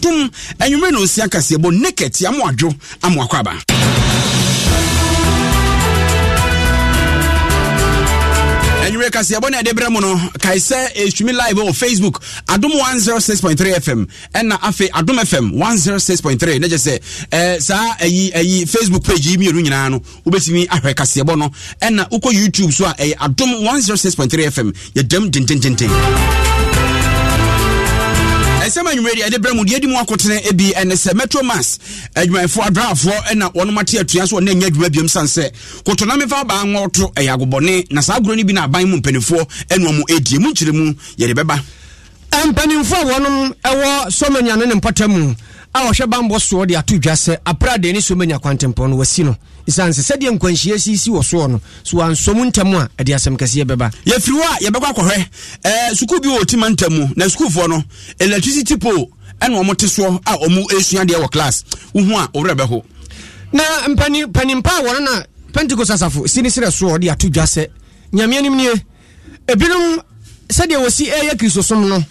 And you may know Siakasibo naked Yamuajo Amwakwaba. And you may Casiabona Debramono, Kaisa, streaming live on Facebook, Adum 106.3 FM, and Afe Adum FM 106.3. Let's just say, Sa, a Facebook page, Mirunano, Ubesimi, Casiabono, and Uko YouTube, so a Adum 106.3 FM, your dumb tinting. Someone ready at the Bremwood Yedimwa Cotton AB and a Metro Mass, and my 4 draft for and one material trias one named Webium Sunset. Cotonami Faba Motor, a Yagobone, Nasagroni Bina by Moon Penny 4, and one more 8 year Munchemu, Yedibeba. And Penny 4 1 hour, so many an empatemu. Our Shabam was sword, ya two jasse, a pradeni so many a contemporary was sino. Isanse sedi nkwanhie sisi wo so no so ansom ntamu a ade asem kase yebeba yefriwa yebekwa kɔhwɛ sukuu bi wo timantamu na sukuu fo no electricity pole ɛna ɔmote so a ɔmu esua de wɔ class wo hu a ɔwrɛ bɛho na mpanimpa wɔno na Pentecost asafo sinisire so ɔde ato dwasɛ nyame anim nie ebinom sedi wosi ɛyɛ kristosom no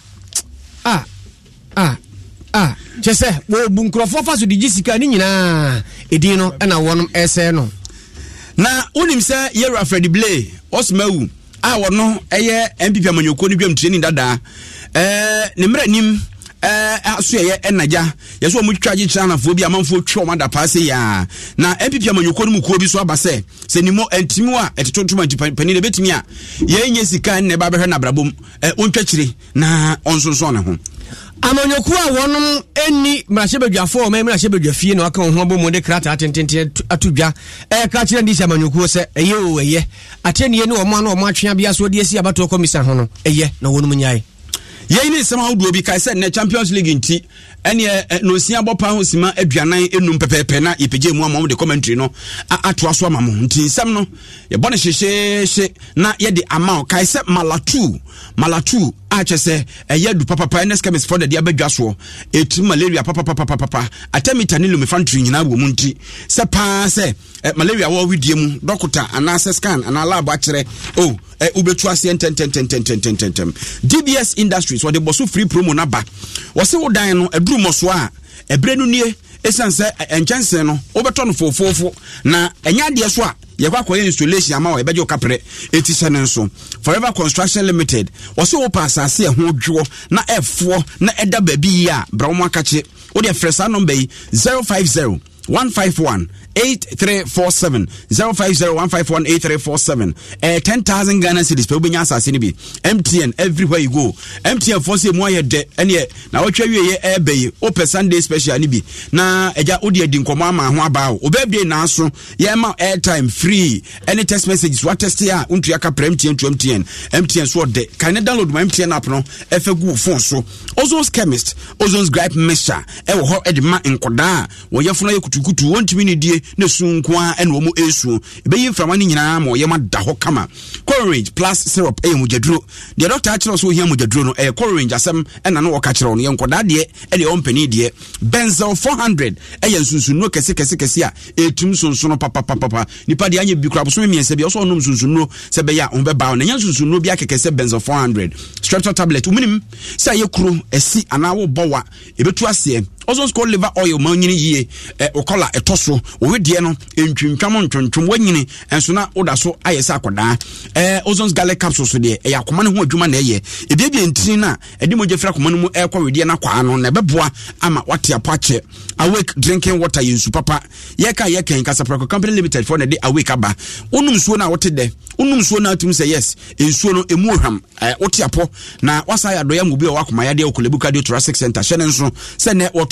Jesse, wo bunkrofo fa so di gisika ni nyina edino na wonom ese no na wonim se yewra Freddie Blay osmawu a wono eye mpp amanyoko ni dwam training dada ne mranim aso eye enaja yeso omu twaje chanafo bi amanfo twa omada pase ya na mpp amanyoko no muko bi so abase se nimo antimu a etetontuma antipani ne betimi a ye nye sika ne ba behwe na brabom ontwakire na onsonson ne ho amanyoku a wonum eni mrashebedwafo ma mrashebedwafie na aka ho bomu de krata atentente atudwa ka kire ndi amanyoku se eye o eye atenie ne omo na omo atwea bia so de asi abato komisa ho no eye na wonum nyae yei ni sema hodo bi kai se na Champions League nti ene no sia bopa ho sima aduanan enum pepepe na yepeje mu amom de commentary no atoa so amamo nti nsem no ye bone hyehye na ye de amao kai se malatu achese eyadu papa enes kemis for the dia badwa so etu malaria papa atemita ne lumefantry nyina wo mu nti se pa se malaria wo widie mu doctor ana scan ana lab akere ubetu ase ten DBS Industries so the boss free promo na ba wo se wo dan no eduru mo so a ebre no nie esanse enchense no obeto no fofofo na enya de so a yekwakoye installation ama ebeje okapre etise ne nso Forever Construction Limited wo se wo pass ase ho dwo na f4 na eda ba bi ya bra mo akache wo de fresa number 050 151 8347 050 151 8347 10,000 Ghana cedis pe obenya asase bi MTN everywhere you go MTN for say mo ye de ene na wo twa wie ye ebey open Sunday special ni bi na eja odi edi nkomo ama ho aba o obebie na so ye ma airtime free any text messages what text ya untu aka pre MTN to MTN so de can you download my MTN app no efegu phone so Ozone's chemist Ozone's gripe mixture e wo ho edema nkoda wo ye funa ye kutukutu wontimi ni die ne sun kwa ene wo mo esu be yin frama ni nyina ma ye ma da ho kama Orange plus syrup e mujaduro the doctor actually so here mujaduro no e Orange asem e na no wo ka kire no ye nkoda de e de ompani de Benzo 400 e ye sunsun no kese a etum sunsun no papa nipa de anye bi kura bo so miense bi so onom sunsun no se be ya on be bawo na ye sunsun no bi akekese Benzo 400 strepto tablet uminim se ye kru esi ana wo bowa e betu ase Ozone's called liver oil money ye or collar a tosso with dieno in chum wanyini and so now order so isakoda Ozone's garlic capsules today a command who jumane ye a baby and tina a demojefra common air with diana kwano never boa ama what ya pache awake drinking water you supapa yeka in Casapraco Company Limited for the day awake aba unum swona what today unum swona to say yes in swono emuham otiapo na wasaya doyam will be a walk my idea okulebuka do thoracic center shannon send or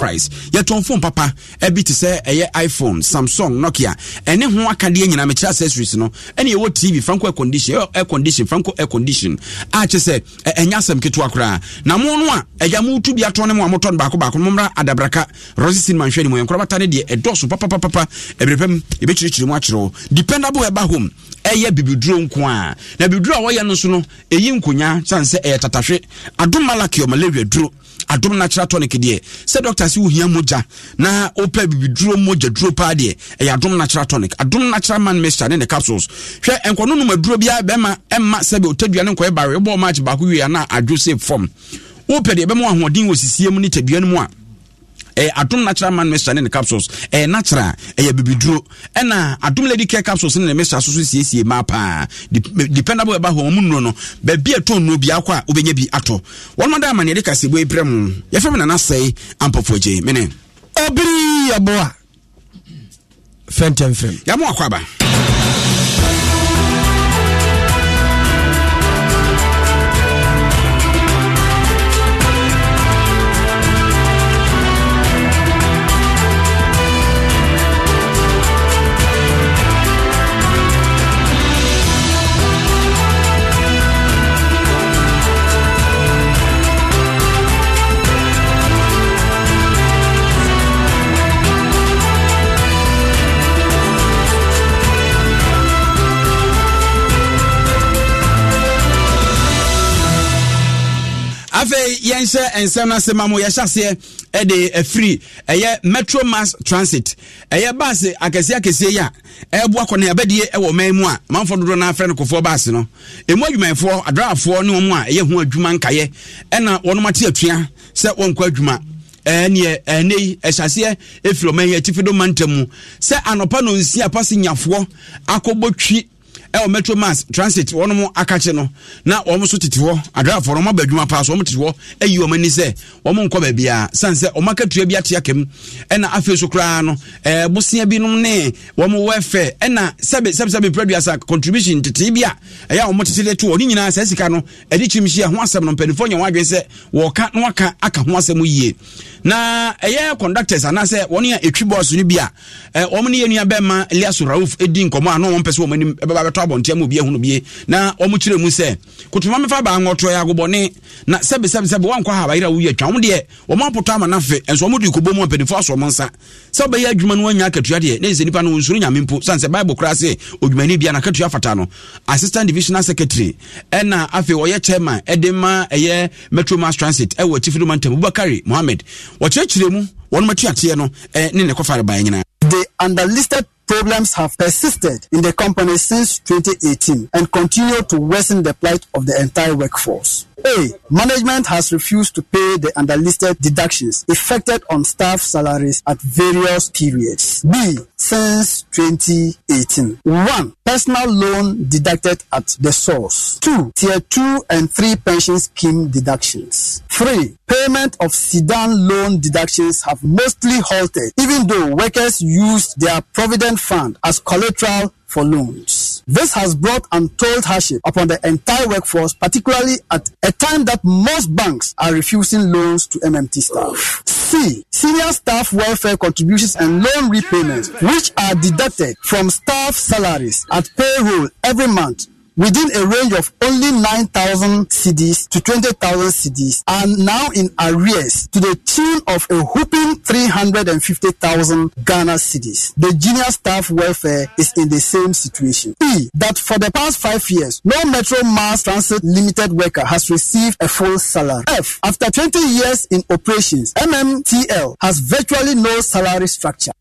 Price yet on phone papa a bit to say a iPhone Samsung Nokia and then one can na me accessories no any what TV Franco air condition Franco air condition I just say and yasem kitu akra na monwa a yamu to be a tournament moton bako mumra adabraka rosin manchini mo crabata de a dosu papa a repem a bit rich watchro dependable about home eye bibidro nkwa na bibidro a woye no so no eyi nkonya chance eye tatahwe adum malakio malaria duro adum natural tonic de se doctor si uhia moja na opa bibidro moja duro pa de eye adum natural tonic adum natural man mixture ne capsules hwe enkono no maduro bia be ma emma sebe otadua ne nkoye bare bo match baako wi na adwo save form opa de be mo ahoden wo sisie mu ne tadua ne mu a adum natural man mixture ne capsules natural bibiduro na adum lady care capsules ne mixture so siesie ma pa dependable ba ho mu no ba bi eto no bi akwa obenya bi ato one mother man yede kase boy prem ye fem na na sei ampofoje mene obiri aboa fentem fem ya mo akwa ba Afe yense ensema semamu yashase ede free eye Metro Mass Transit eye bus akese ya ebo akona ya bade e wo manmu a manfo dodo na afre no kofo bus no emu adwumanfo adrafo ne omu a eye ho adwuma nkaye na wonomate atua se wonkwa adwuma ene enei eshase efiro man ya tifido mantamu se anopa no nsia pase nyafo akobotwi ewo Metro Mass Transit wono mo akache no na womo so titiwo adrafo no mabadwuma pass womo titiwo eyi womo ni se womo nkɔ ba bia sanse omakatua bia tia kem na afi so kra no bosia binom ne womo wefe na sebe producer contribution titi bia eya womo titile to oni nyina sa sika no edi chimhia ho asem no mpanifo nya wadwen se wo ka no aka ho asem yie na eya conductors ana se wono ya etwi boss ni bia womo ne yenu abema Elias Rauf edi nkomo ano womo pese womo ni baba abontiam obi ehunu bie na omuchire mu se kutuma mefa ba anwoto ya agbone na sebe wankwa ha bayira wo yatwa wo de wo mapoto ama nafe enso wo de kobomu apenifo aso mo nsa se obeyi adwuma no anya akatua de na ense nipa no nsuru nyame mpo sanse bible kra se odwumani bia na katua fata no assistant divisional secretary na afi wo ye chairman edema eye Metro Mass Transit ewo chief mantem Abubakari Mohammed wo chechire mu wo no matuatie no ne ne kofare ban nyina the underlisted problems have persisted in the company since 2018 and continue to worsen the plight of the entire workforce. A. Management has refused to pay the underlisted deductions effected on staff salaries at various periods. B. Since 2018. 1. Personal loan deducted at the source. 2. Tier 2 and 3 pension scheme deductions. 3. Payment of sedan loan deductions have mostly halted, even though workers used their provident fund as collateral for loans. This has brought untold hardship upon the entire workforce, particularly at a time that most banks are refusing loans to MMT staff. C. Senior staff welfare contributions and loan repayments, which are deducted from staff salaries at payroll every month within a range of only 9,000 cedis to 20,000 cedis, are now in arrears to the tune of a whopping 350,000 Ghana cedis. The junior staff welfare is in the same situation. E. That for the past 5 years, no Metro Mass Transit Limited worker has received a full salary. F. After 20 years in operations, MMTL has virtually no salary structure.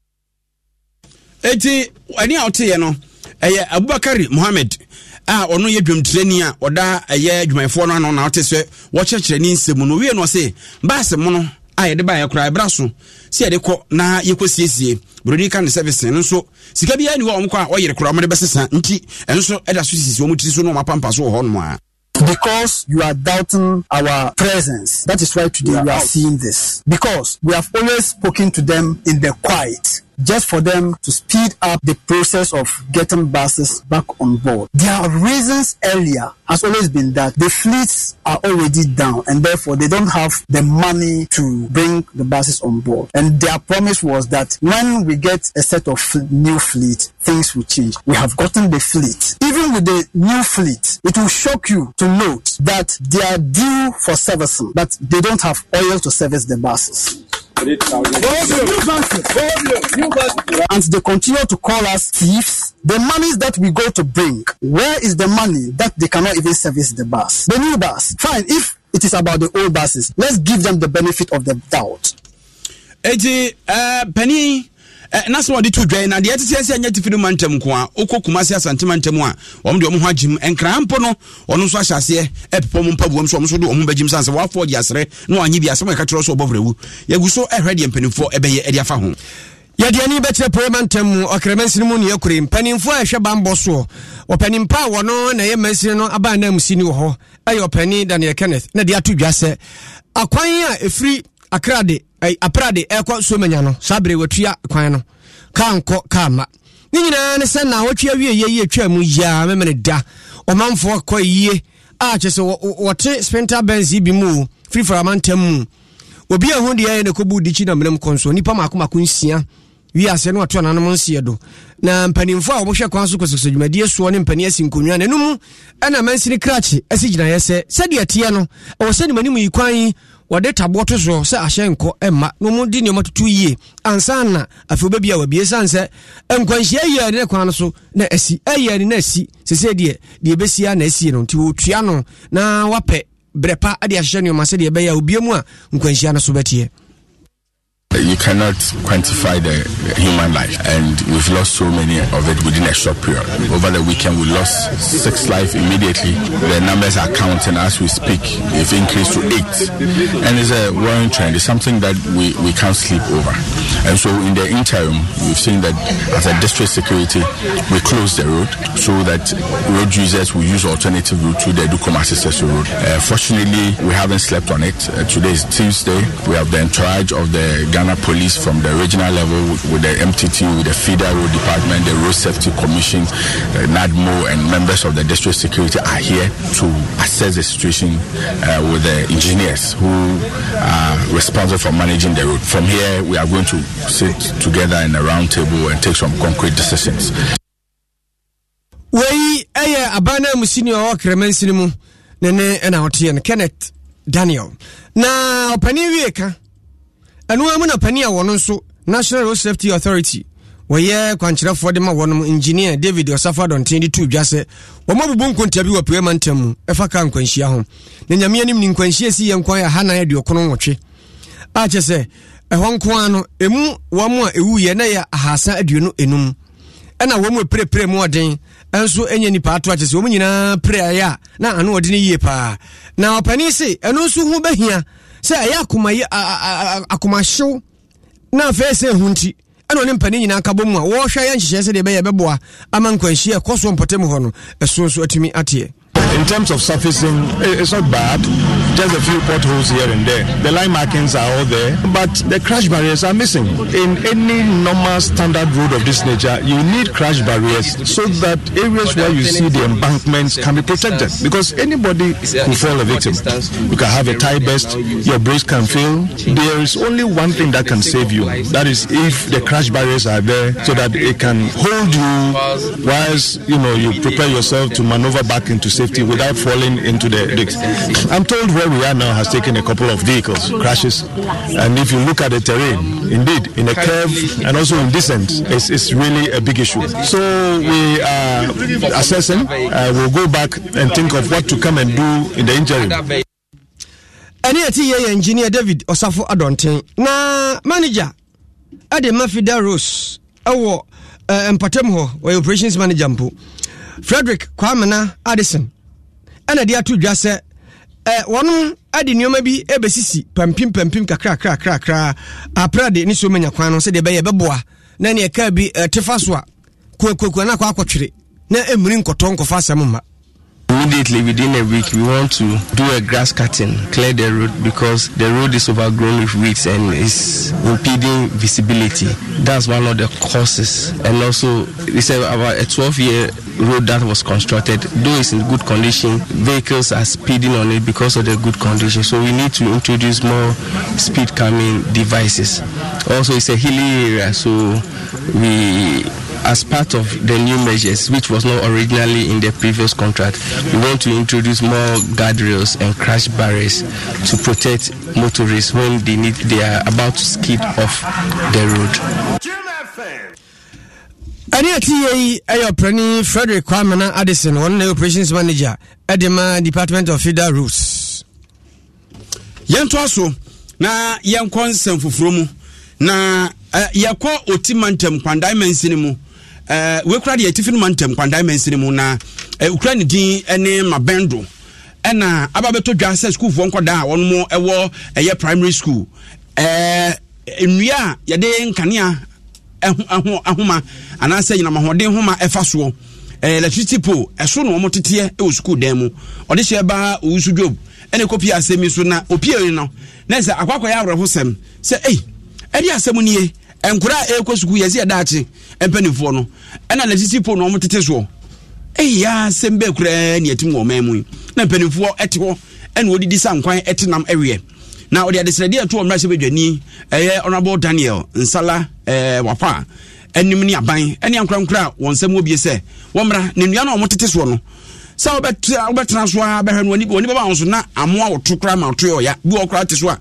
Eti, any out here no? Abubakari Mohammed. Ono ye dwemtreni a oda eye dwemefo no ano na otese wo chechreni nsemu no wie no se ba se mo no aye de ba ye kra braso se ye de ko na ye kosiesie broadcast and service nso sika bia ni wo omko a oyere kra mo de besesa nti enso eda so sisi wo mutiri so no mapampa so ho no a. Because you are doubting our presence. That is why today we are seeing this. Because we have always spoken to them in the quiet, just for them to speed up the process of getting buses back on board. Their reasons earlier has always been that the fleets are already down and therefore they don't have the money to bring the buses on board. And their promise was that when we get a set of new fleet, things will change. We have gotten the fleet. Even with the new fleet, it will shock you to note that they are due for servicing, but they don't have oil to service the buses. And they continue to call us thieves. The monies that we go to bring, where is the money that they cannot even service the bus? The new bus, fine, if it is about the old buses, let's give them the benefit of the doubt. Eji, Penny. Na so wadi to dwan na de etese anya tifidu mantem ko a okokumasi asante mantem a omde omo hajim enkra mpo no ono so ahyase epepom mpabuam so omso de omo bajim sanse wa afọ yasre na anyi bia sema ka tro so obovrewu yeguso ehwede mpanimfo ebeye edi afa ho yede ani betre poemantem okremensi mu ne yakure mpanimfo ahwe bambo so opanimpa wono na yemasire no abana musini wo ho ayo pani Daniel Kenneth na de atudwase akwan a efri akrade aprade ekwa somenya no sabre watua kwan no kanko kama nyina ne se na wotwe awie ye twa mu ya memene da omanfo akwa yie a chese wote sprinter benzi bi mu free for amantem obi ehun de ye ne kobudi chi na menem konso nipa makomako nsia wi ase no wato nanam nsie do na mpanimfo a obohwe kwan so kwesoso dwumadie so ne mpani asinkonwa na num ana mansi ne krache asigina yese sade atie no wo se ne manimu yikwan wade tabo to so se ahyenko emma no mu di ne matutu yie ansa na afiobe bia wabie sanse enkwanhia yie ne kwan so na asi ayie ne na asi sese de besia na asi no nti wotua no na wape brepa adi ashani omasedi ebe ya ubiomwa mkwenjiana subetie. You cannot quantify the human life, and we've lost so many of it within a short period. Over the weekend, we lost 6 lives immediately. The numbers are counting as we speak. They've increased to 8. And it's a worrying trend. It's something that we can't sleep over. And so in the interim, we've seen that as a district security, we close the road so that road users will use alternative route to the Dukoma access road. Fortunately, we haven't slept on it. Today is Tuesday. We have been in charge of the police from the regional level with the MTT, with the FIDA Road Department, the Road Safety Commission, NADMO, and members of the district security are here to assess the situation with the engineers who are responsible for managing the road. From here, we are going to sit together in a round table and take some concrete decisions. Wei eye abana musini wa kremensi mu nene na hotie Kenneth Daniel na opaniwi eka. And we are penny so National Road Safety Authority. We are Quantra for the one engineer David Osafo Adonteng to just say, Wamabun Contabu or Puemantum, if I can quenchia home. Then Yamianim in Quenchia see and Quia Hana do Conomoche. I just say, a Hong Kwano, Emu, Wamua, Ewu Yenea, Hasa, Adunu, Enum. And a woman pray more day, and so any part watches woman in a prayer. Now I know what ye pa. Now Penny say, and also who be here. Say ayakuma ye akuma show na fese hunti ano ne mpani nyina kabom a wo hwa ye nhye se de be ye beboa amankwanhye e koso mpotemu ho no esunso atimi atie. In terms of surfacing, it's not bad. Just a few potholes here and there. The line markings are all there, but the crash barriers are missing. In any normal standard road of this nature, you need crash barriers so that areas where you see the embankments can be protected. Because anybody could fall a victim. You can have a tie burst, your brakes can fail. There is only one thing that can save you. That is if the crash barriers are there so that it can hold you whilst you prepare yourself to maneuver back into safety without falling into the ditch. I'm told where we are now has taken a couple of vehicles, crashes, and if you look at the terrain, indeed, in a curve and also in descent, it's really a big issue. So we are assessing, we'll go back and think of what to come and do in the interim. NATA engineer David Osafo Adonteng, na manager, Adema Fida Rose, our Mpatemho, our operations manager, Frederick Kwamena Addison. And a dear to just say, one added new maybe ebesisi, pampim, kakra. A prade ni so many a quano said the bay a baboa. Nanny a cabby a tefaswa. Kuana quaquatri. Na emurin kotonko fasa mumba. Immediately within a week, we want to do a grass cutting, clear the road because the road is overgrown with weeds and is impeding visibility. That's one of the causes. And also, it's about a 12-year road that was constructed. Though it's in good condition, vehicles are speeding on it because of the good condition. So we need to introduce more speed-calming devices. Also, it's a hilly area, so we, as part of the new measures, which was not originally in the previous contract, we want to introduce more guardrails and crash barriers to protect motorists when they are about to skid off the road. NATA Ayoprani Frederick Kwamena Addison, one operations manager at the Department of Federal Roads. Yantwaso na yankwansan fufromu na yakwa otimantem kwandaimensinemu. We crowd the Tiffin Mountain, Pandemon Cinema, Ukraine D, and my Benzo, and Ababeto Jansen School, Vonkoda, one more a war, a year primary school. Mia, Yade, Kanya, Ahuma, and I say, Namahode Homa, a Faswo, electricity pool, a son or motitia, a school demo, or this year bar, Usu job, and a copy I say, Missuna, Opierino, Nessa, Aquacaya Hosem, say, eh, Edia Samuni. Enkura eko suku yesi adachi empenifo no ena lejisipo no omoteteswo eya sembe kura ni etimu omemu na empenifo etiwo ena odidi sankwan etinam ewe na odi adesredi etu omra sebedwani eye honorable Daniel Nsala wafa enim ni aban ene ankrankura wonsem obi se womra ne nua na omoteteswo no sa obetra so abehanu oni baba wonso na amoa wotokra ma otoyo ya bi okra teswa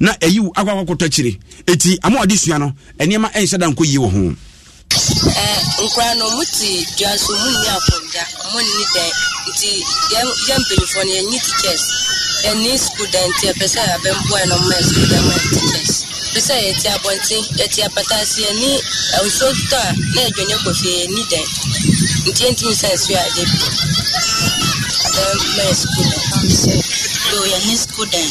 na eyu akwakwakota chiri eti amodi sua no enema enhyada nko yi wo ho nkra no muti jaso munni aponja munni de eti yam telephone ye ni teachers any student here, Pesa, I've been born on my teachers. Pesa, it's a pointing, it's a patassi, and I was so tired, let you know if you need it. In 20 cents, we are the student. So, you're a student,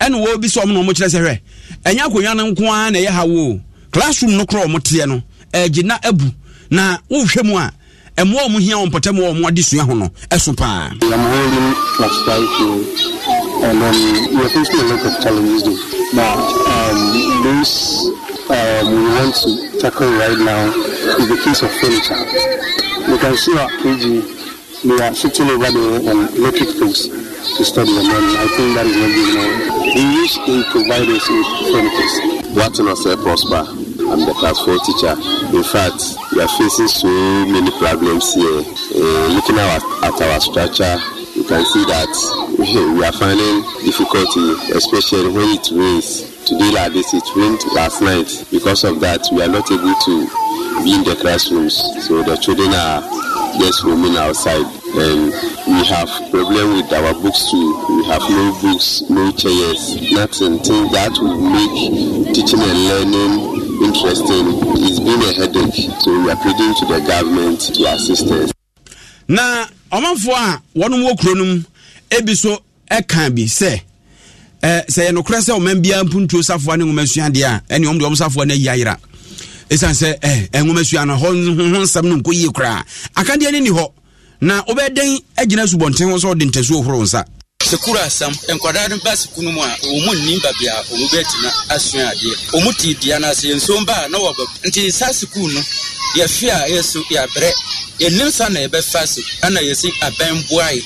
and woe be some no much less a re, and Yakuyan Kwan, a Yahoo, classroom no crow Motiano, a Jina Ebu, na Ushemwa. And more here on Potamo, more this Yahono, Esopa. I'm holding what's right here, and we're facing a lot of challenges, but those we want to tackle right now is the case of furniture. You can see our PG, we are sitting over there on electric things to study them, and I think that is what we know. We use in providers with furniture. What will us prosper? I'm the class 4 teacher. In fact, we are facing so many problems here. Looking at our structure, you can see that we are finding difficulty, especially when it rains. Today like this, it rained last night. Because of that, we are not able to be in the classrooms. So the children are just roaming outside. And we have problem with our books too. We have no books, no chairs, nothing. Things that will make teaching and learning interesting. It's been a headache, so we are pleading to the government to assist us. Now, Omanfwa, one more cronum, Ebiso, Ekambi, say, no cressa, Membia, Puntu, Safwan, Messia, and Yom Safwan, Yaira. It's an say, and Messia, Hon, Samun, Kuyukra. I can't get any hope. Now, obeying Agnes Bonten was ordered to so Rosa. Sekura sam enkwadaru basi kunumwa omu nimba bia omubetina asua ade omuti dia na se nsomba na waba nti sasi kunu ya fia yesu ya bre enim sa na ebe fasi ana yesi aben buai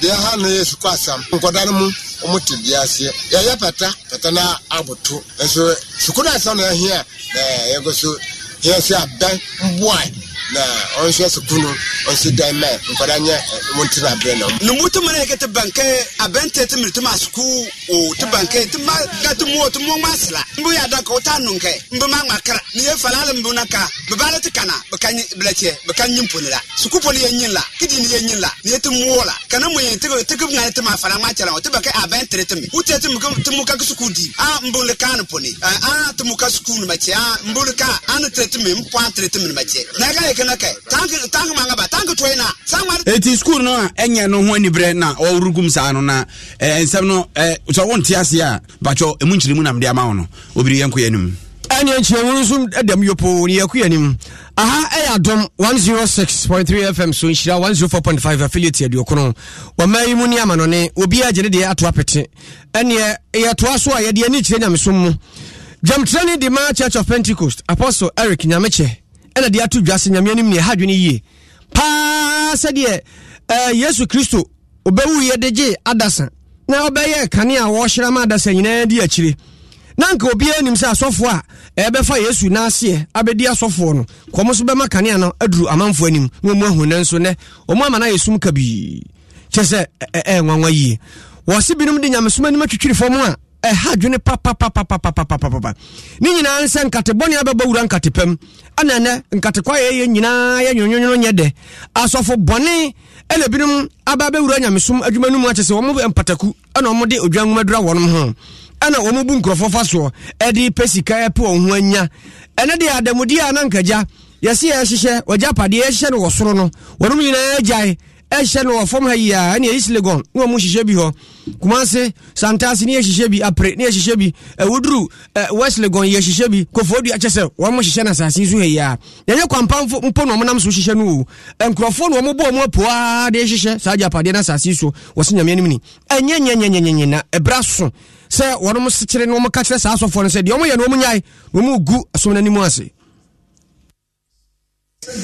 dia ha na yesu kwasam enkwadaru mu omuti dia se ya yapata na abotu eso sekura sam na hia na yegoso yesi aben buai na onse sekunu onse daima nkwalanya montira breno no mutu mane kete banke abente timiri tuma school o te banke tima katu mutu mo masla mbu ya dako tanunke mbu mangakra ni yefalala mbu naka bibale tikana bakanyi blache bakanyi mponila sukupoli yenyila kidini yenyila ni yetumwola kana moyentego tekubna yetima fara machela otebake abente timi utetum tumuka kusukudi a mbu lekana poni a tumuka school mache a mbu leka an tretimi mpoan tretimi mache naga Tank Mangaba, Tank Trainer, someone. It is cool now, and you know when you bread now, all Rugums Anona, and some no, so one Tiasia, but your Munchimunam Diamano, Obrianquinum. And your Chemurusum, Demupo, Yaquianum. Aha, Adum 106.3 FM, so in Shira 104.5 affiliated Yokono, or Mary Muniamanone, will be a Jedia to Apete, and yet to us, why the Anicham Sumu. Jam training the Man Church of Pentecost, Apostle Eric Nyameche. Ena dia tu dwase nyamyanim ne hadwene yie pa sadie Yesu Kristo obewu ye deje adasa na obeye kane a wo hyerama adasa nyina di akire na nka obi anim se asofo a ebefa Yesu na ase abedi asofo no komoso be maka ne na aduru amanfo anim no mu ahu nanso ne omo amana Yesu kabi chese nwanwa yie wo se binum de nyamesoma anim atwitwiri fo mu a hadwene pa ni nyina ansa nkateboni ababa wura nkatepam anana nkatekwa ye nyina ye nyonyonyo nyede asofo bone ele binum ababa wura nyamesum adwuma numu akese wo mo empataku ana wo de odwanwuma dura wonom ho ana wo mo bu nkrofo faso edi pesika epo ho anya ene de adamudi anankaja yesi ye hihye wajapade ye hihye no wosoro no wonom nyina ajae Esha no from haya na East Legon no mu hihye bi ho Kumasi Santasi ne hihye bi apre ne hihye bi wodru West Legon ye hihye bi Kofodia chese wo mu hihye na asase zu haya ya ye kwampamfo mpo no nam so hihye no enkrofo no mo bo mo apoa de hihye sa japade na asase so wo se nyame nimni enyenyenyenyenyen na ebraso se wo no sekere no mo ka kire sa asofo no se de wo ye no mo nyai no mo gu asom na nimu ase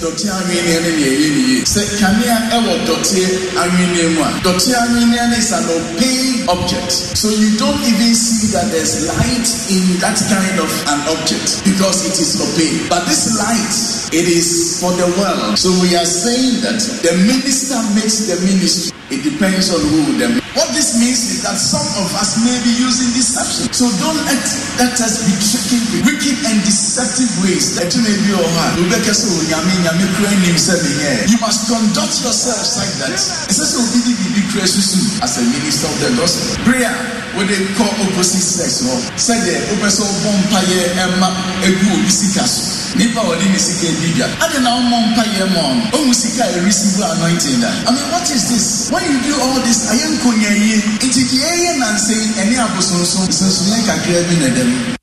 Doctor Armenian in the Kamiya ever Doctor Armenian one. Doctor Armenian is an opaque object. So you don't even see that there's light in that kind of an object because it is opaque. But this light, it is for the world. So we are saying that the minister makes the ministry. It depends on who them. What this means is that some of us may be using deception. So don't let us be tricked with wicked and deceptive ways. You must conduct yourselves like that. As a minister of the gospel. Prayer, what they call opposite sex. Say the opposite vampire Emma Egu Bisikas. Nipa or Limisika Lidia. I don't know Mompire Mom. Oh, Musika receive anointing. I mean, what is this? When you do all this, I am Konyaye. It is Yayan and saying, any Aboson, since we can grab in a demo.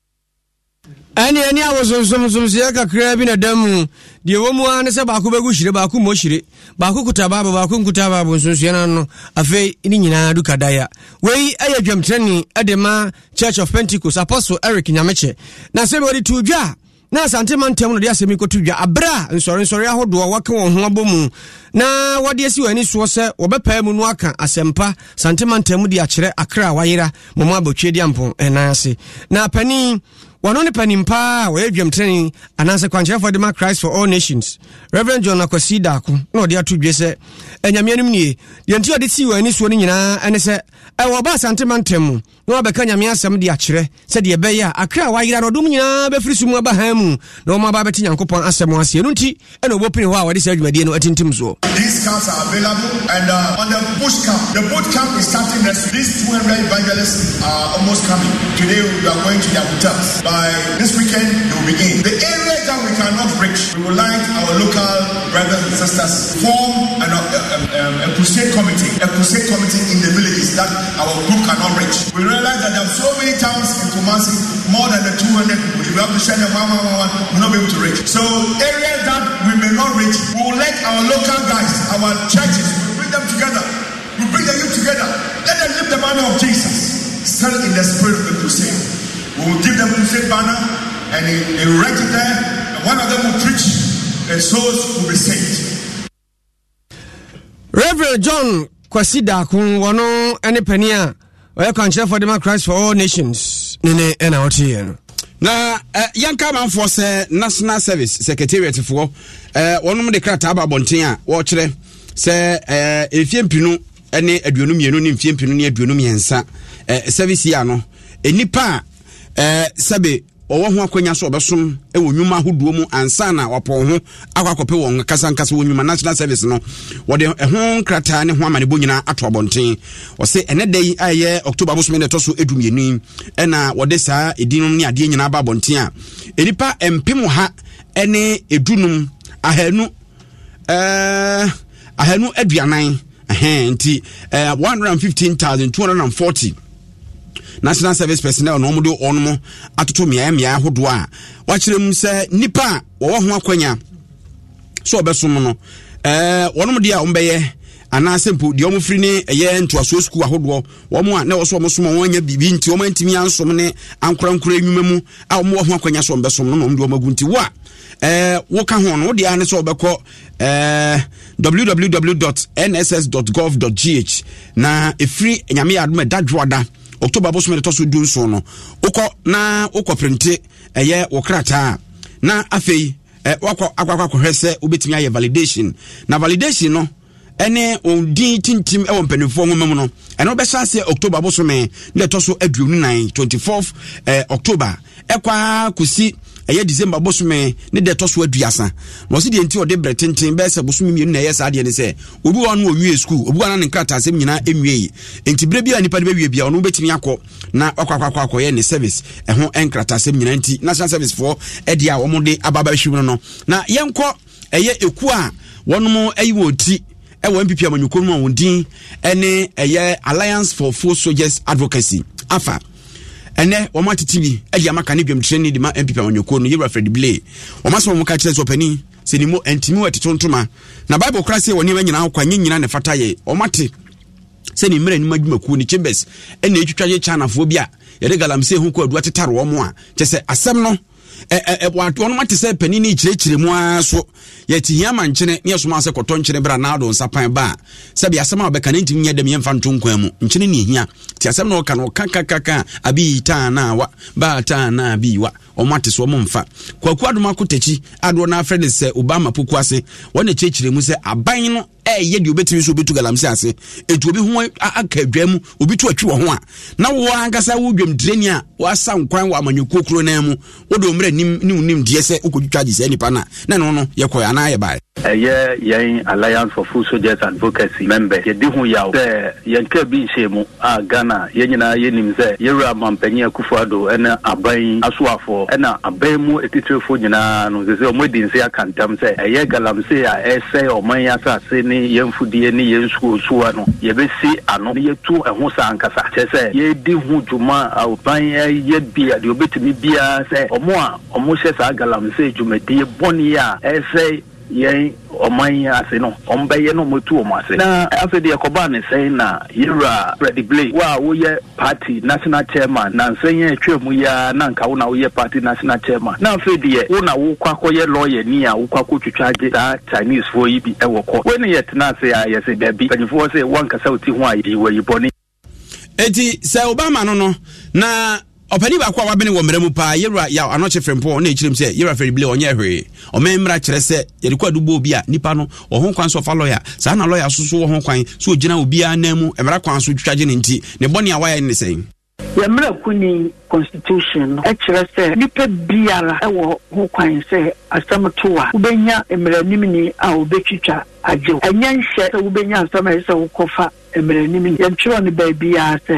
Any Aboson, some Siaka grabbing a demo. The woman is a Bakubagushi, Bakumoshi, Bakukutaba, Bakukutaba, Bonsusiano, Afe, Inina, Dukadaya. We are Jam Training at the Ma Church of Pentecost, Apostle Eric Nyameche. Now, somebody to Jah. Na sante man temu no de asemi kotudwa abra nsori ahodo wa ka won ho abomu na wade asi wani so se obepa mu no aka asempa sante man temu de akere akra wayira momo abotwe de ampon enase na pani wanone pani mpa we adwem training anase kwanchere for the Christ for all nations Reverend John Kwasi dako no de atudwe se enyamianum nie de nti ode si wani so ne nyina ene se ewoba sante man temu no abeka nyame asem de akere se de ebe ya akra wayira no dum nyina be frisumu abahamu no ma babeti nyankopon asem ase no nti ene obopini ho a wode se adwumadie no atintim so. These camps are available and on the bush camp. The boot camp is starting next. These 200 evangelists are almost coming. Today we are going to their hotels. By this weekend they will begin. The area that we cannot reach, we would like our local brothers and sisters form a crusade committee. A crusade committee in the villages that our group cannot reach. We realize that there are so many towns in Kumasi, more than the 200 people. If we have to share them one, we will not be able to reach. So areas that we may not reach, we will let our local guys, our churches, we bring them together. We bring the youth together. Let them live the manner of Jesus. Still in the spirit of the crusade. We will give them crusade banner and erect it there. And one of them will preach and souls will be saved. Reverend John Kwasi Dakun wano ene penia. Oya kanche for the Christ for all nations. Nene ena otiye. Na yanka manfo se National Service Secretariat for wonum de krata aba bonten a wo kire se efiempinu ene aduonu mienu ne efiempinu ne aduonu miensa service ya no enipa sabe owo ho akonya so obesom ewo nwuma hoduo mu ansa na wapon ho akwakope won kasankasa won nwuma National Service no wo de ho krata ne ho amane bonyina ato abonten wo se ene dai aye October bosome ne toso edumienu ena wo de saa edinum ne ade nyina aba abonten a enipa empem ha ene edunum ahanu ahanu aduanan nti 115,240 National Service personnel no modo onomo atoto mia ahodo a wakirem se nipa wo ho akwanya so obesom no wonom de a ombeye ana simple de omo firi ne eye ntoaso school ahodo womo a na wo so omo somo wanya bibi nti omo ntimi ansom ne ankorankora nwuma mu a omo ho akwanya so obesom no omo de omo gunti wa woka ho no de ane so obekọ www.nss.gov.gh na efiri nyame adom dadwoda October bosome to so dun so no ukọ na ukọ printe eye wokrata na afei wakọ akwakwa hwese obetimi aye validation na validation no ene odin tintim ewo mpanifo nwomem no ene obesa se October bosome ne to so 24th October ekwa kusi eye December bosome ne de to so aduasa no se de enti ode bretintin be se bosome mienu na eye saade ne se obi wa no owie school obi wa na nkrata asem nyina enwie enti bre bia nipa de bewie bia ono betimi akọ na akwa ye ne service eho enkrata asem nyina enti National Service for ede a omode ababa hwim no na yenkọ eye eku a wonom ayi woti MPP amanyukono wondin ene eye Alliance for Full Soldiers Advocacy afa ene wo matitini edi amaka ne biamtreni de ma MPP amanyukono Yebra Freddie Blay wo maso mo ka kyeso pani senimo antimi watitontoma na Bible kra se woni nyina akwanye nyina ne fataye wo mate seni mmerɛ ni madwumaku ni chambers ene etwatwaje chanafo bia yede galamse hu ko adua tetare wo mo a kyese asem no watu mate se panini kirikire mu aso yati hiama nkyene ne yesoma se koton kyene bra na adon sapan ba se bia asem a obeka ne ntimi nyade miemfa ntonkwan mu nkyene ne hia ti asem no kan okakakaka abi ta na wa ba ta na bi wa omate so mo mfa kwaku adoma kotachi ado na afrede se obama poku ase wona kirikire mu se aban no yedi obetimi so obetu galamse ase etu obi ho akadwa mu obi tu atwi wo ho a na wo ankasa wo dwam dreni a wasa nkwan wa amanyokokro na mu wo do mre nim de se okotwa de se nipa na no no yekoya na yeba ye Alliance for Full Soldiers Advocacy member ye de ho yawo se ye nka bi nshemu a Ghana ye nyina ye nim se ye wura mampanyi akufuado ena aban asuafo ena aban mu etitrefo nyina no ze se omodinse akantam se ye galamse a ese omanya sase ni yemfudie ni yensuo suwa no yebesi ano yetu eho sankasa chese yedi hu juma oban yebi ade obetimi bia se omo a omo hye sa galamse jumedie boni a ese yen oman ase no ombaye no motu omo ase na ase de ekoba ne sei na yira Freddie Blay wa wo ye party national chairman na nsenye atwemu ya na nka wo na wo ye party national chairman na ase de wo na wo kwakoye lawyer ni a wo kwakotwitwaje da Chinese for yi bi ewo ko we ne yet na ase ya yesi da bi panyfo se wan kasa oti ho ayi wo yiboni eti se Obama no no na opani ba kwa wabene wo mremu pa yera ya anoche frempo na echirim se yera Freddie Blay onye hwe o memra kire se yeri kwa dubo obi a nipa no ohon kwan so fa lawyer sa na lawyer susu ohon kwan so ogina obi a na mu emra kwan so twatwaje ne nti ne boni a waye ne sen yemra kuni constitution ekire se nipa biara ewo ho kwan se asam towa ubenya emranimni a obetwitwa ajo enyenhye se ubenya asam se ukofa emrenimi yemchiro ni baby ase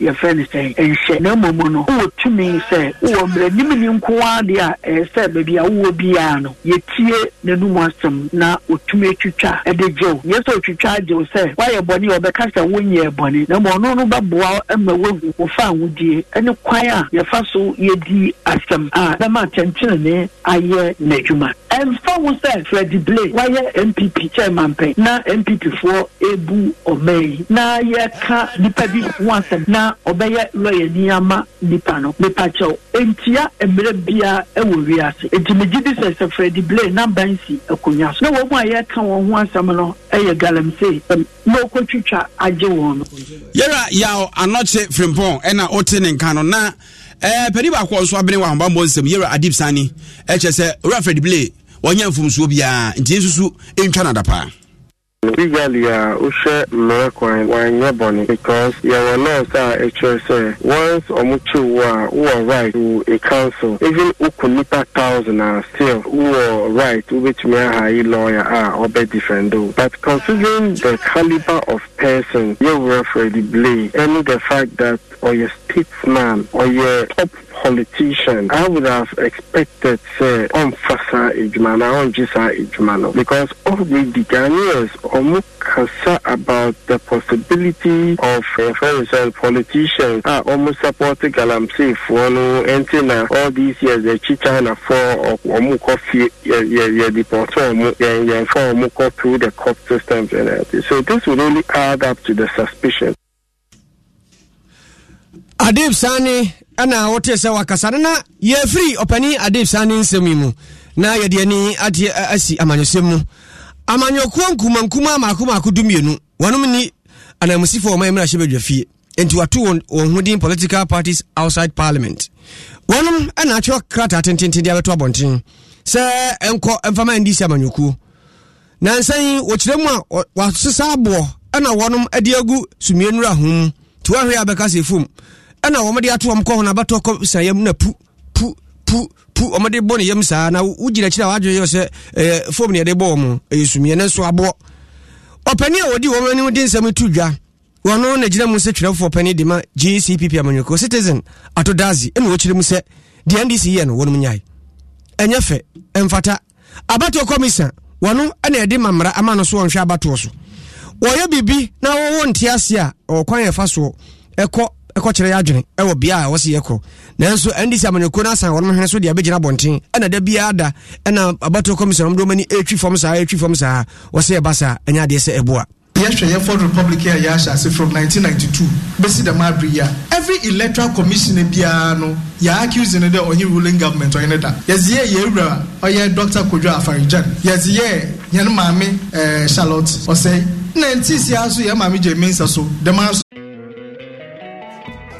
ye friend say enhye na momo no wo tumi say wo emrenimi ni nkoa de a say baby a wo bia no yetie nanum asem na otumi etwitwa edejo yeso otwitwa ajo say wa ye boni obeka say wonye boni na mo no no baboa emawehu wo fa anwudie ene kwan a ye fa so ye di asem a na ma tenchene ne aye nedjuma emfa wo say Freddie Blay wa ye MPP chairman pe na MPP for ebu omei na yeka dipabi wansem na obeye lawyer niyama dipano mepacho entia emre bia ewo wiase entimejidi se Freddie Blay na bansi ekonyaso na wo ayeka won ho ansem no eye galamse na okotwitwa age won yera ya anoche frimpon ena otene nkan no na pedi ba ko so abene wa hamba monsem yera adib sani echese Freddie Blay wonya mfumsuo bia ntiesusu entwa nadapa legally ushe mrekwa wanye boni because your laws are HSA once omuchu wa right to a council even ukunipa 1,000 still who right which may high lawyer or be different though but considering the caliber of person you were Freddie Blay and the fact that or your statesman or your top politician, I would have expected say Fasa Ejmana on Jisa Ejmano because already the Ghanaians almost concerned about the possibility of a politicians are almost supporting Galamsey for no antenna all these years the Chichana for Omukofi deportation for Omukop through the court systems and everything. So this would only add up to the suspicion. Adib Sani ana wote se wakasana na ye free opani Adib Sani nsemimu na ye de ni ade asi amanyosemu amanyokuo nkumankuma amakuma akudumienu wanumni anamusifo o maimra shebedwafie enti watu onhudin political parties outside parliament wanum ana atwa krata tententi dia beto abontin se enko emfama ndisi amanyokuo na nsan wokiremu a wasesa abo ana wanum adiagu sumienura hum tuahwe abekase fum ana womde ato mko na bato ko sayam na pu omde boni yam saa na ujira kira wadwe yo se form ne de bom yesumie ne so abo opani a wodi womani wodi nsam tudwa wono na gira mu se twirefo opani de ma GCPP amanyoko citizen atodazi eno wokire mu se de NDC ye no wonum nyai enyefe emfata abato komisa wono ana ede mamra amano so wonhwe abato so Oye bibi na wo ntiasia o kwan yefa so eko kyere adwene e wo bia wo se yekro nanso ndisi amaneko na san won hwene so de abegina bonten ena da bia ada ena abato commission omdo mani etwi form sa wo se basa enya de se eboa yesterday for republic here yasha say from 1992 besi the mabria every electoral commission bia no ya accuse in the only ruling government on that yezie yewura oye Dr. Kojo Afarijan yezie nyane mame Charlotte o say 90s yaso ye mame jemensa so the man.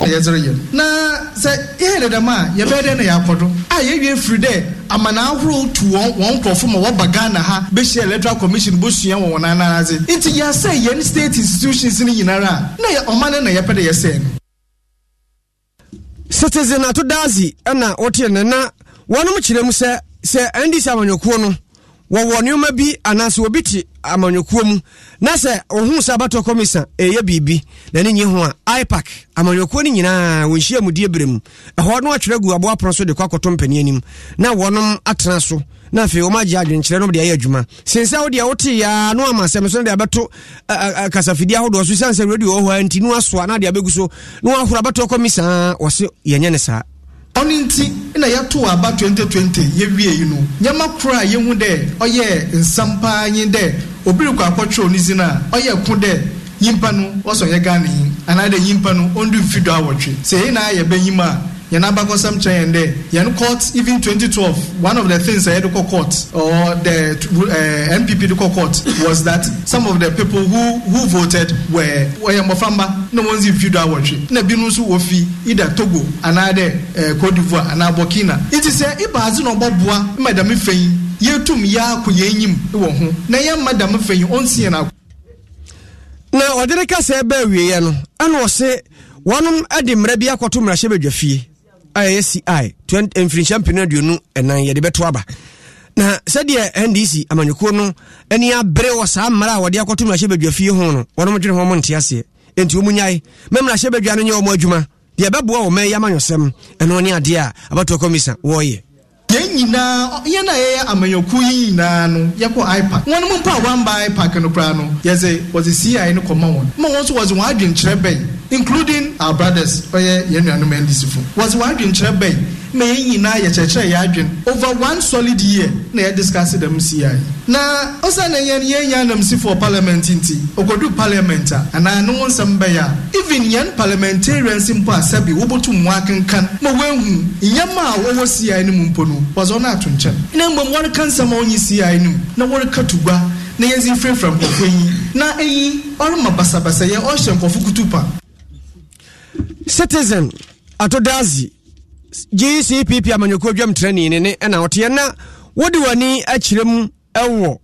Na say here the man you better na yakodo aye free there amana ahoro to one perform wa bagana ha be share electoral commission busua won ananaze inti ya say yen state institutions ni yinara na ya omane na yepede ya say citizen atodazi na wote na wonu mchiremu se ndi samanyokuo no wo nneoma bi anase obi ti amanyokuo mu na se ohun sabato commission eye bibi na ne nyi ho a ipac amanyokuo ni nyina wo hia mu die brem ho no atwere gu abo apron so de kwa kotom pani anim na wonom atena so na afi wo magye adwenkyere no de aye adwuma sensa wo de wote ya no amasem so de abeto kasafidi ahodo so sensa radio ho anti no aso na de abeguso no ahura abato commission wo se yenye ne saa oninti na yato aba 2020 yewie yi no nyama kura yehu de oye nsampa anyi de obirikwa akwotro nizi na oye ku de yimpa no oso ye gani anade yimpa no ondu mfido awotwe se na ye benyima ye na bakosam chen de ye no court even 2012 one of the things I had to court or the MPP to court was that some of the people who voted were mofamba no one's mfido awotwe na bi no so wofi either Togo anade Cote d'Ivoire ana Burkina it is say ibazi no boboa madam feyi ye tum ya akoyenyim wo ho na ye madam feyi onsie na na odere kase ba wiye no ana o se wonum ade mrabia kwoto mrahye badwafie ISCI 20 inflation penadonu enan ye de beto aba na sadi NDC amanyuko no ani abre wo sa mra wo de kwoto mrahye badwafie ho no wonum dwene ho mo ntiase enti wo munyae memrahye badwa no nye wo adwuma de beboa wo me yamanyosem eno ne ade a abato komisa wo ye yenyina yana ye amanyoku yina no yakọ iPad won mo pa wan by iPad no kra no ye say was the CI no common one mo won so was one adwenkyere bay including our brothers oye yenuanum ndisifu was one adwenkyere bay me yina ye cheche ya adwen over one solid year na ye discuss them CI na osa na yen yenyana msi for parliament nti okodu parliament ana no won sam baya even yen parliamentarians mpo asabi wo botu mu akenkan mo wenhu nyama wo CI no mpo no was on atunche na mbom won kan sam onyi CI no na won katugba na yezi free from kokwenyi na eyi oruma basabasa ye ohyen kofukutupa citizen atodazi GCPP amanyoko dwam training ne na ote na wodi wani akirem ewo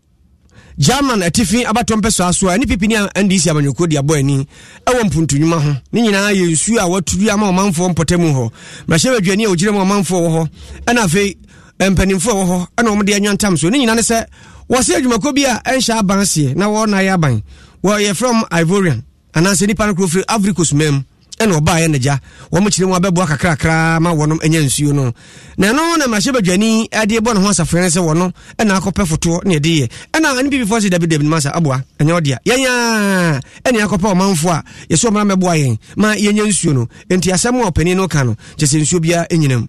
German atifi abato mpeso aso ani pipi ni NDC amanyoko dia boy ni ewo mpuntunwuma ho ni nyina ye nsu a waturu ama omanfo mpotemu ho mrahye adwani a ogirem omanfo wo ho na afi empanimfo wo ho na omde anyantam so ni nyina ne se wose adwumako bia ensha abanse na wo na ye aban wo ye from Ivorian ana se ni pankro free Africus mem eno ba ya naja wo mchire mu abebo akakrakra ma wonom enya nsuo no na no na mrahye badwani ade bo no ho asafrene se wono ena akope foto na ede ye ena ani before se David masa aboa enya odia yenya ena akope o manfo a yeso mra meboa yen ma yenya nsuo no enti asem o pani no ka no jese nsuo bia enyinam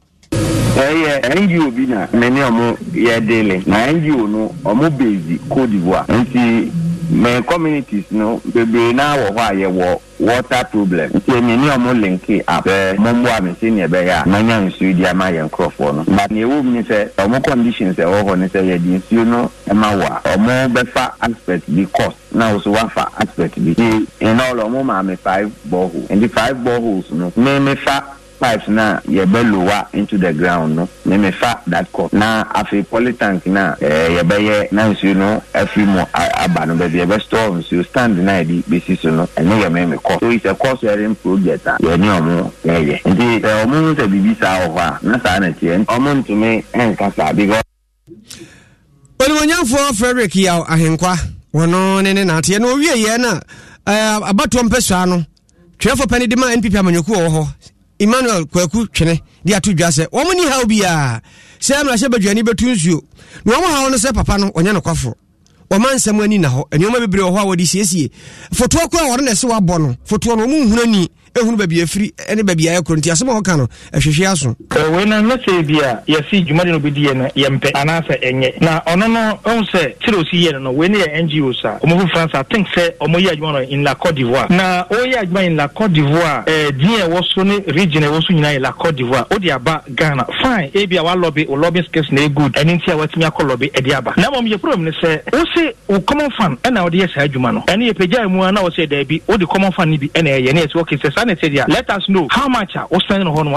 NGO bi na meni omo ye dele na NGO no omo base Cote d'Ivoire enti my communities no bebe na wo wa ye wo water problem nti me ni omo linki up mombo am se ne be ya na nya nsu di ama ye nkrofo no but ne wo mi se omo conditions e wo ni se ye di nsu no e ma wa omo be fa aspect the cost na wo so wa fa aspect the in all omo ma me 5 boreholes and the 5 boreholes no me fa pipes now you be lower into the ground. No, me fa that call. Now after polytank now, you be now you know every more abandon the you be store you stand now the basis you know and you me call. So it's a cost sharing project. You know more, yeah. Indeed, the moment the baby sa over, na sa na change. Moment to me and kasa because. When you for Frederick Yao Ahenkwa, one on and at no yeah na about one person. Trevor Penny Dima and Pipa Manuku, Immanuel Kwaku Twene, they are two jazz. Woman, how be a Sam Rasaba Jenny Bertus you. No one on a sapano or Yano Coffo. Or man, someone in a ho, and you may be a how would he for 2 o'clock or a so bono, for 2 moon, honey, a woman may be a free, any baby I couldn't hear some more canoe, as she has. When I'm not say, dear, yes, you might not be dear, Yampe, and answer, and yet. Now, on no, on say, Tirosi, and when you're NGOs, or France, I think, say, Omoya, in La Cote d'Ivoire. Now, Oya, in La Cote d'Ivoire, dear was only region, I was in La Cote d'Ivoire, Odia, Ghana, fine, ABA lobby, or lobby's case, no good, and in Tia, what's me a call lobby, Ediaba. Now, your problem is, O common fan and our dear Sajumano. And if Jaimuana was said there be all the common fan be any and yes work is a sanitary. Let us know how much are standing on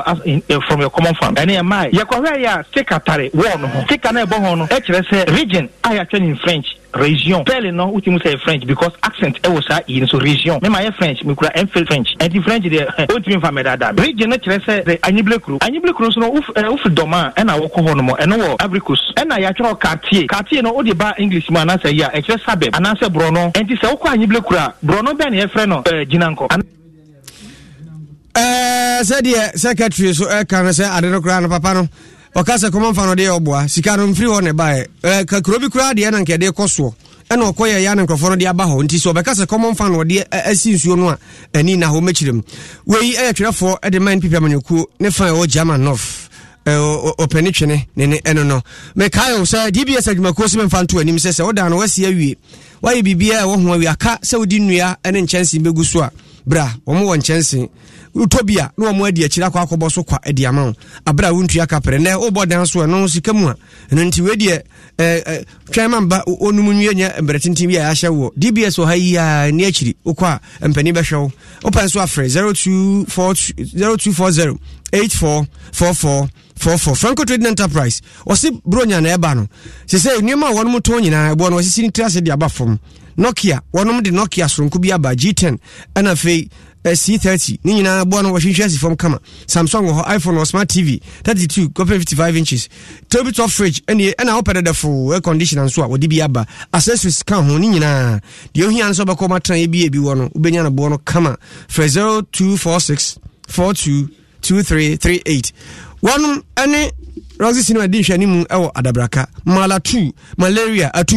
from your common fan. And my Yakorea take a tare one take an abono HSA region I are training French. Region. Tell no, we must say French because accent was in so region. Me my French, me could have French. And the French there, what do you mean that? Region naturally say the Anible Cruz no off Doma and I walk home and no Abricus and I actual Cartier no all the bar Englishman answer yeah, express Sabeb and answer Bruno and this Oko Anible Cruz Bruno Ben Efreno Ginanko. Said the secretary so can say I don't know Papano. Okasa common fan de oboa sika no mfiri ho ne bae kakro bi kura de na nke de koso e na okoye ya na nkrofo no de aba ho nti so obekasa common fan no de asinsuo no a ani na ho mechirim wei ayatwerefo e de man pipa manyoku ne fan o German north openichene ne eno no me kai say DBS adwumakosi me fan to anim sese oda no wasi awie waye bibia wo ho awie aka se odi nua ene nchensi beguso a bra omo wo nchensi utobia no mo adi akira kwa akoboso kwa adi ama abra wontua kapere na obodan so no sika mu a no nti we de chairman ba onumunyue nya mbretintim ya ahye wo DBS ohayi ya ni akiri okwa mpani behwew open so afre 0240 844444 Franco Trading Enterprise osi bronya na eba no sese ni ma wonu mto nyina ebo no osisi ni trase de aba fom Nokia wonu de Nokia soronko bi aba G10 ana fe C30 ni nyina bo no wohwehwesi from kama Samsung or iPhone or smart TV 32.55 inches tobi top fridge any and I opened the full air conditioner so wodi bi aba accessories kan ho ni nyina de ohia nso bako matran ebi wo no ubenya na bo no kama for 0246422338 one any Roxy Sino Edition mu ewo Adabraka Malatu malaria atu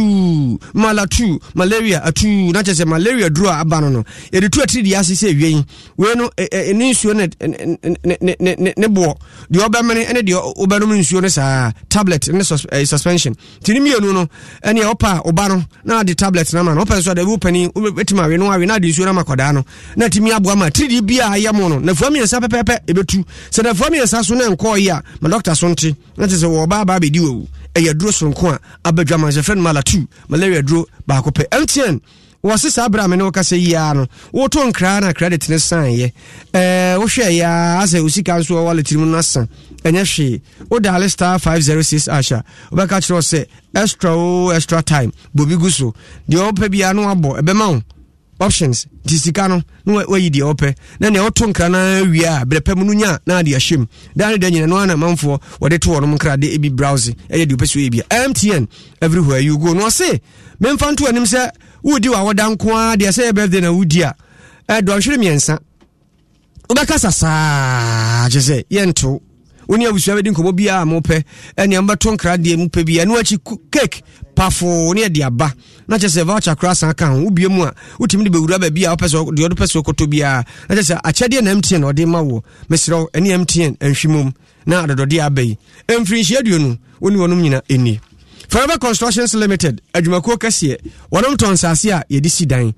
Malatu malaria atu na chese malaria dru abano no e de tu atri dia sese wiyen we no eni nsuo ne bo de obamene ene de obanum nsuo ne sa tablet ne suspension tinimi enu no ene e opa obano na de tablet na ma no opa so de opani wetima we no awe na de nsuo na makoda no na timi aboa ma tri di bia ayemo no na famia sa pepepe ebetu se na famia sa so na enko ya ma doctor so nti na tese wo baba be diwo e ya duro sonko a abadwaman je friend malatu malaria duro ba kope MTN wo sisa abra me no kase yia no wo to nkra na credit ne san ye wo hwe ya ase usika so wallet mu na san enye hwe wo dial star 506 asha wo ba ka kire se extra time bobi guso de wo pe bia no abo e be ma wo options disika no no wayi de ope na ne oto nkra na wia brepa mu nya na de ahim dan de nyina no ana manfo wode to wonom nkra de ebi browse e de opesu ebi MTN everywhere you go no say memfa nto anim se wudi wa wodanko a de say birthday na wudi a do hwere miensa obaka sasa jese yento oni abusua be din komo bia mo pe ene mbato nkra de mu pe bia no achi cake pafo ne de aba na chese voucher cross account ubie mu a utimi de bewura ba bia opeso de opeso koto bia na chese achede na MTN odi mawo mesiro ene MTN enhwimum na adodode abai emfrinhia aduonu oni wonum nyina eni Forever Construction Limited adwumakuo kase wonum ton sase a yedi sidan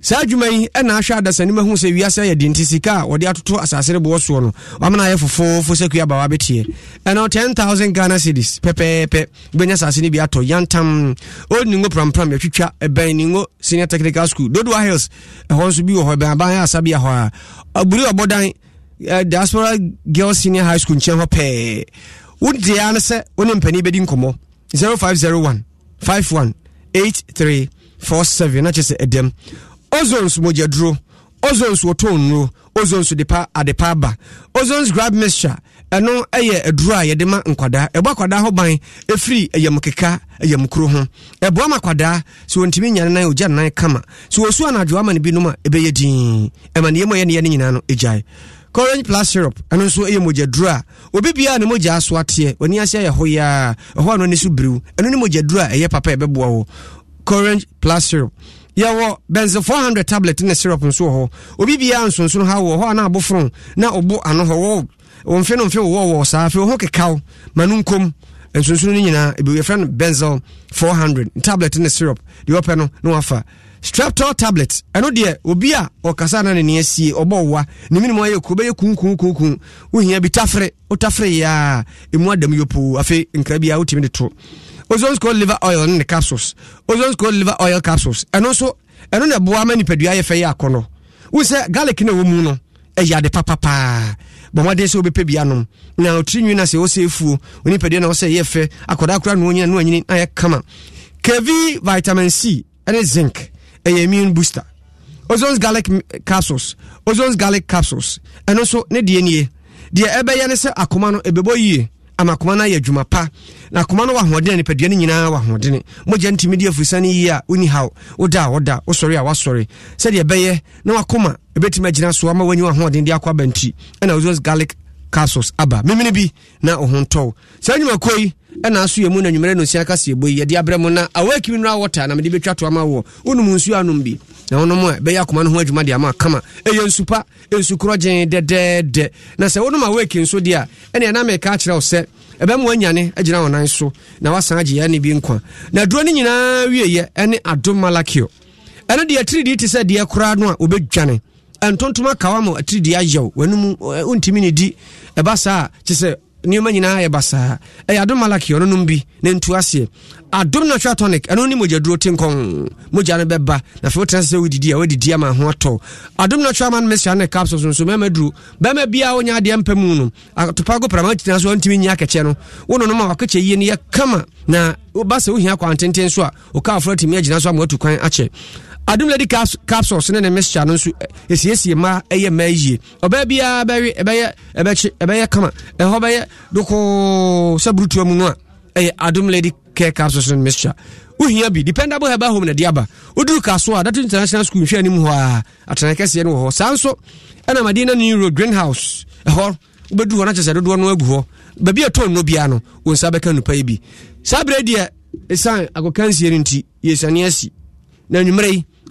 sa adwuma yi na ahwa adasani mahu se wiase ya de ntisika wode atoto asase re bo so no wamna ye fofofo sekua ba wabetie na 10000 Ghana cedis pepepe benya sase ni bi ato yantam oningo prampram ya twitwa eban ningo senior technical school Dodua Hills ehonso bi wo ho ban ya asabia ho a aburi obodan diaspora girls senior high school ncheho pe would the answer one penny bedin komo 0501 518347 na chese edem Ozones mojadro Ozones wotonro Ozones depa adepa ba Ozones grab mixture eno eye edura ye dema nkwada ebo kwada ho ban efri eyemkeka eyemkro ho ebo amakwada so ontimi nyane na oja nan kama so osu anadwo ama ne binuma ebeye din emaniyemo ye ne nyina no ejai Orange plus syrup ano so eyemojia dura obi bia ne mojia aso ate oni asia ye hoya ho ano ne so brew eno ne mojia dura eye papa ebeboa ho Orange plus syrup yawo benzo 400 tablet ne syrup nso ho obi bia nsonso ha wo ho ana abofron na obo ano ho wo wonfe no mfe wo sa afi ho kekaw manunkom nsonso ne nyina ebi friend benzo 400 tablet ne syrup de open no afa Streptol tablets. Ano dear, obia or kasana ni si obowa, ni minimum yo kube kun. We here be tafre, o tafre ya imwadem yopu afe nkrabia ultimate tro. Ozone's called liver oil in the capsules. Ozone's called liver oil capsules. And also another boamani pedua fe ya kono. We say garlic in a womuno. Eya de papa pa. Bomade so be pebianum. Now trinyuna se o se fu, oni pedia na o se yefe, akoda akra no nya no anyi na ya kama. KV vitamin C and zinc. A immune booster. Ozone's garlic capsules. Ozone's garlic capsules. And also ne DNA. Dear Ebe Yanese Akumano Ebeboye. Amakumana ye Jumapa. Na kumano wa hodeni pediani nyina wa hodeni. Moja ntimidia fusani ya unihaw. Oda. Sorry. Said ye beye. Na wakuma. Ebetima jina suama wenye wa hodeni ya kwa benti. And Ozone's garlic capsules. Aba. Mimini bi. Na ohonto. Said ni makoi. Ena asu ye muna nyumere no siakasi boyi ye diabre mo na aweki mineral water na medibe twato amawo onu munsu anumbi na onu mo be yakoma no ho adwuma de ama kama eye nsupa ensukroje de na se onu ma aweki nso de a ene na me ka kire ose ebe mo anyane agyina onan so na wasan agye ya ne bi nkwa na duro ni nyina wieye ene adom malakio ene de 3D ti se de kura no a obedwane entontoma kawamo 3D ayew wanum ontimi ne di eba saa ti se Niyuma nyina ya basa. Adum malaki ono numbi. Nentu asye. Adum natural tonic. Anu ni moja duro tinkong. Moja anabeba. Na fiwote nase we didia ma huato. Adum natural man mesi ane capsules. Nsu meme duro. Beme biya o nyadi ya mpe munu. Tupago pramati nasu wa ntimi nyake cheno. Uno numa wakiche iye ni ya kama. Na basa uhi ya kwa antente nsua. Ukawa floti miyaji nasu wa mwetu kwa ache. Adum lady capsules. Nene mesi anonsu. Yesi ma eye meji. Obebiya beri. Ebeya kama. Ehobeya. Doko sabrutu munwa eh adum lady care capsules and mixture uhia bi dependable heba home na diaba uduru kaso that international school hwe anim ho a atanakese ne ho sanso ana madina new road greenhouse ho ubeduru na chese dodo no agu ho ba bi eto no bia no wonsa beka nupa bi sabre dia esan agokansie nti yesani asi na nwumrei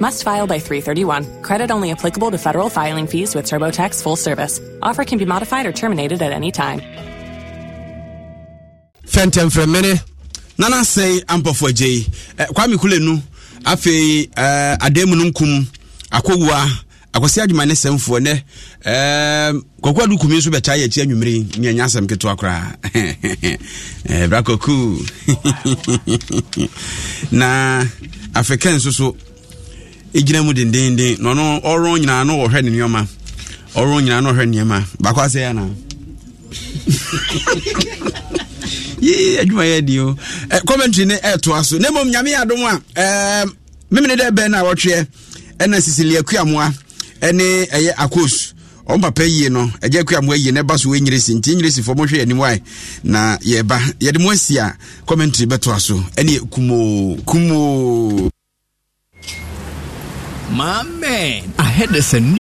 Must file by 3/31. Credit only applicable to federal filing fees with TurboTax full service. Offer can be modified or terminated at any time. Phantom for a minute. Nana say ampofo jei kwami kulenu afi ademu nkum akogwa akwasi adwuma ne samfo ne kokwa du kumi so beta ye chi anwumire nyanya asem keto akra brakoku na african so igina mu dindindin no no oro nyina no ohwe ne nyoma oro nyina no ohwe nyema bakwase ya na yeah, adwuma ye dio commentary ne eto aso na mom nyame adom a meme ne de be na wotwe na sisilia kuamoa ene eye akos ompapa yie no eje kuamoa yie ne baso we nyiresi ntinyiresi fo mohwe ani wai na ye ba ye de mo asia commentary beto aso ene kumo my man I had this in.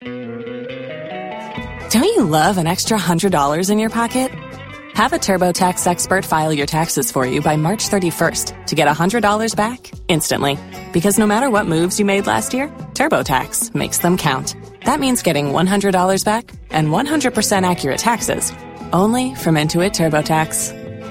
Don't you love an extra $100 in your pocket? Have a TurboTax expert file your taxes for you by March 31st to get $100 back instantly. Because no matter what moves you made last year, TurboTax makes them count. That means getting $100 back and 100% accurate taxes, only from Intuit TurboTax.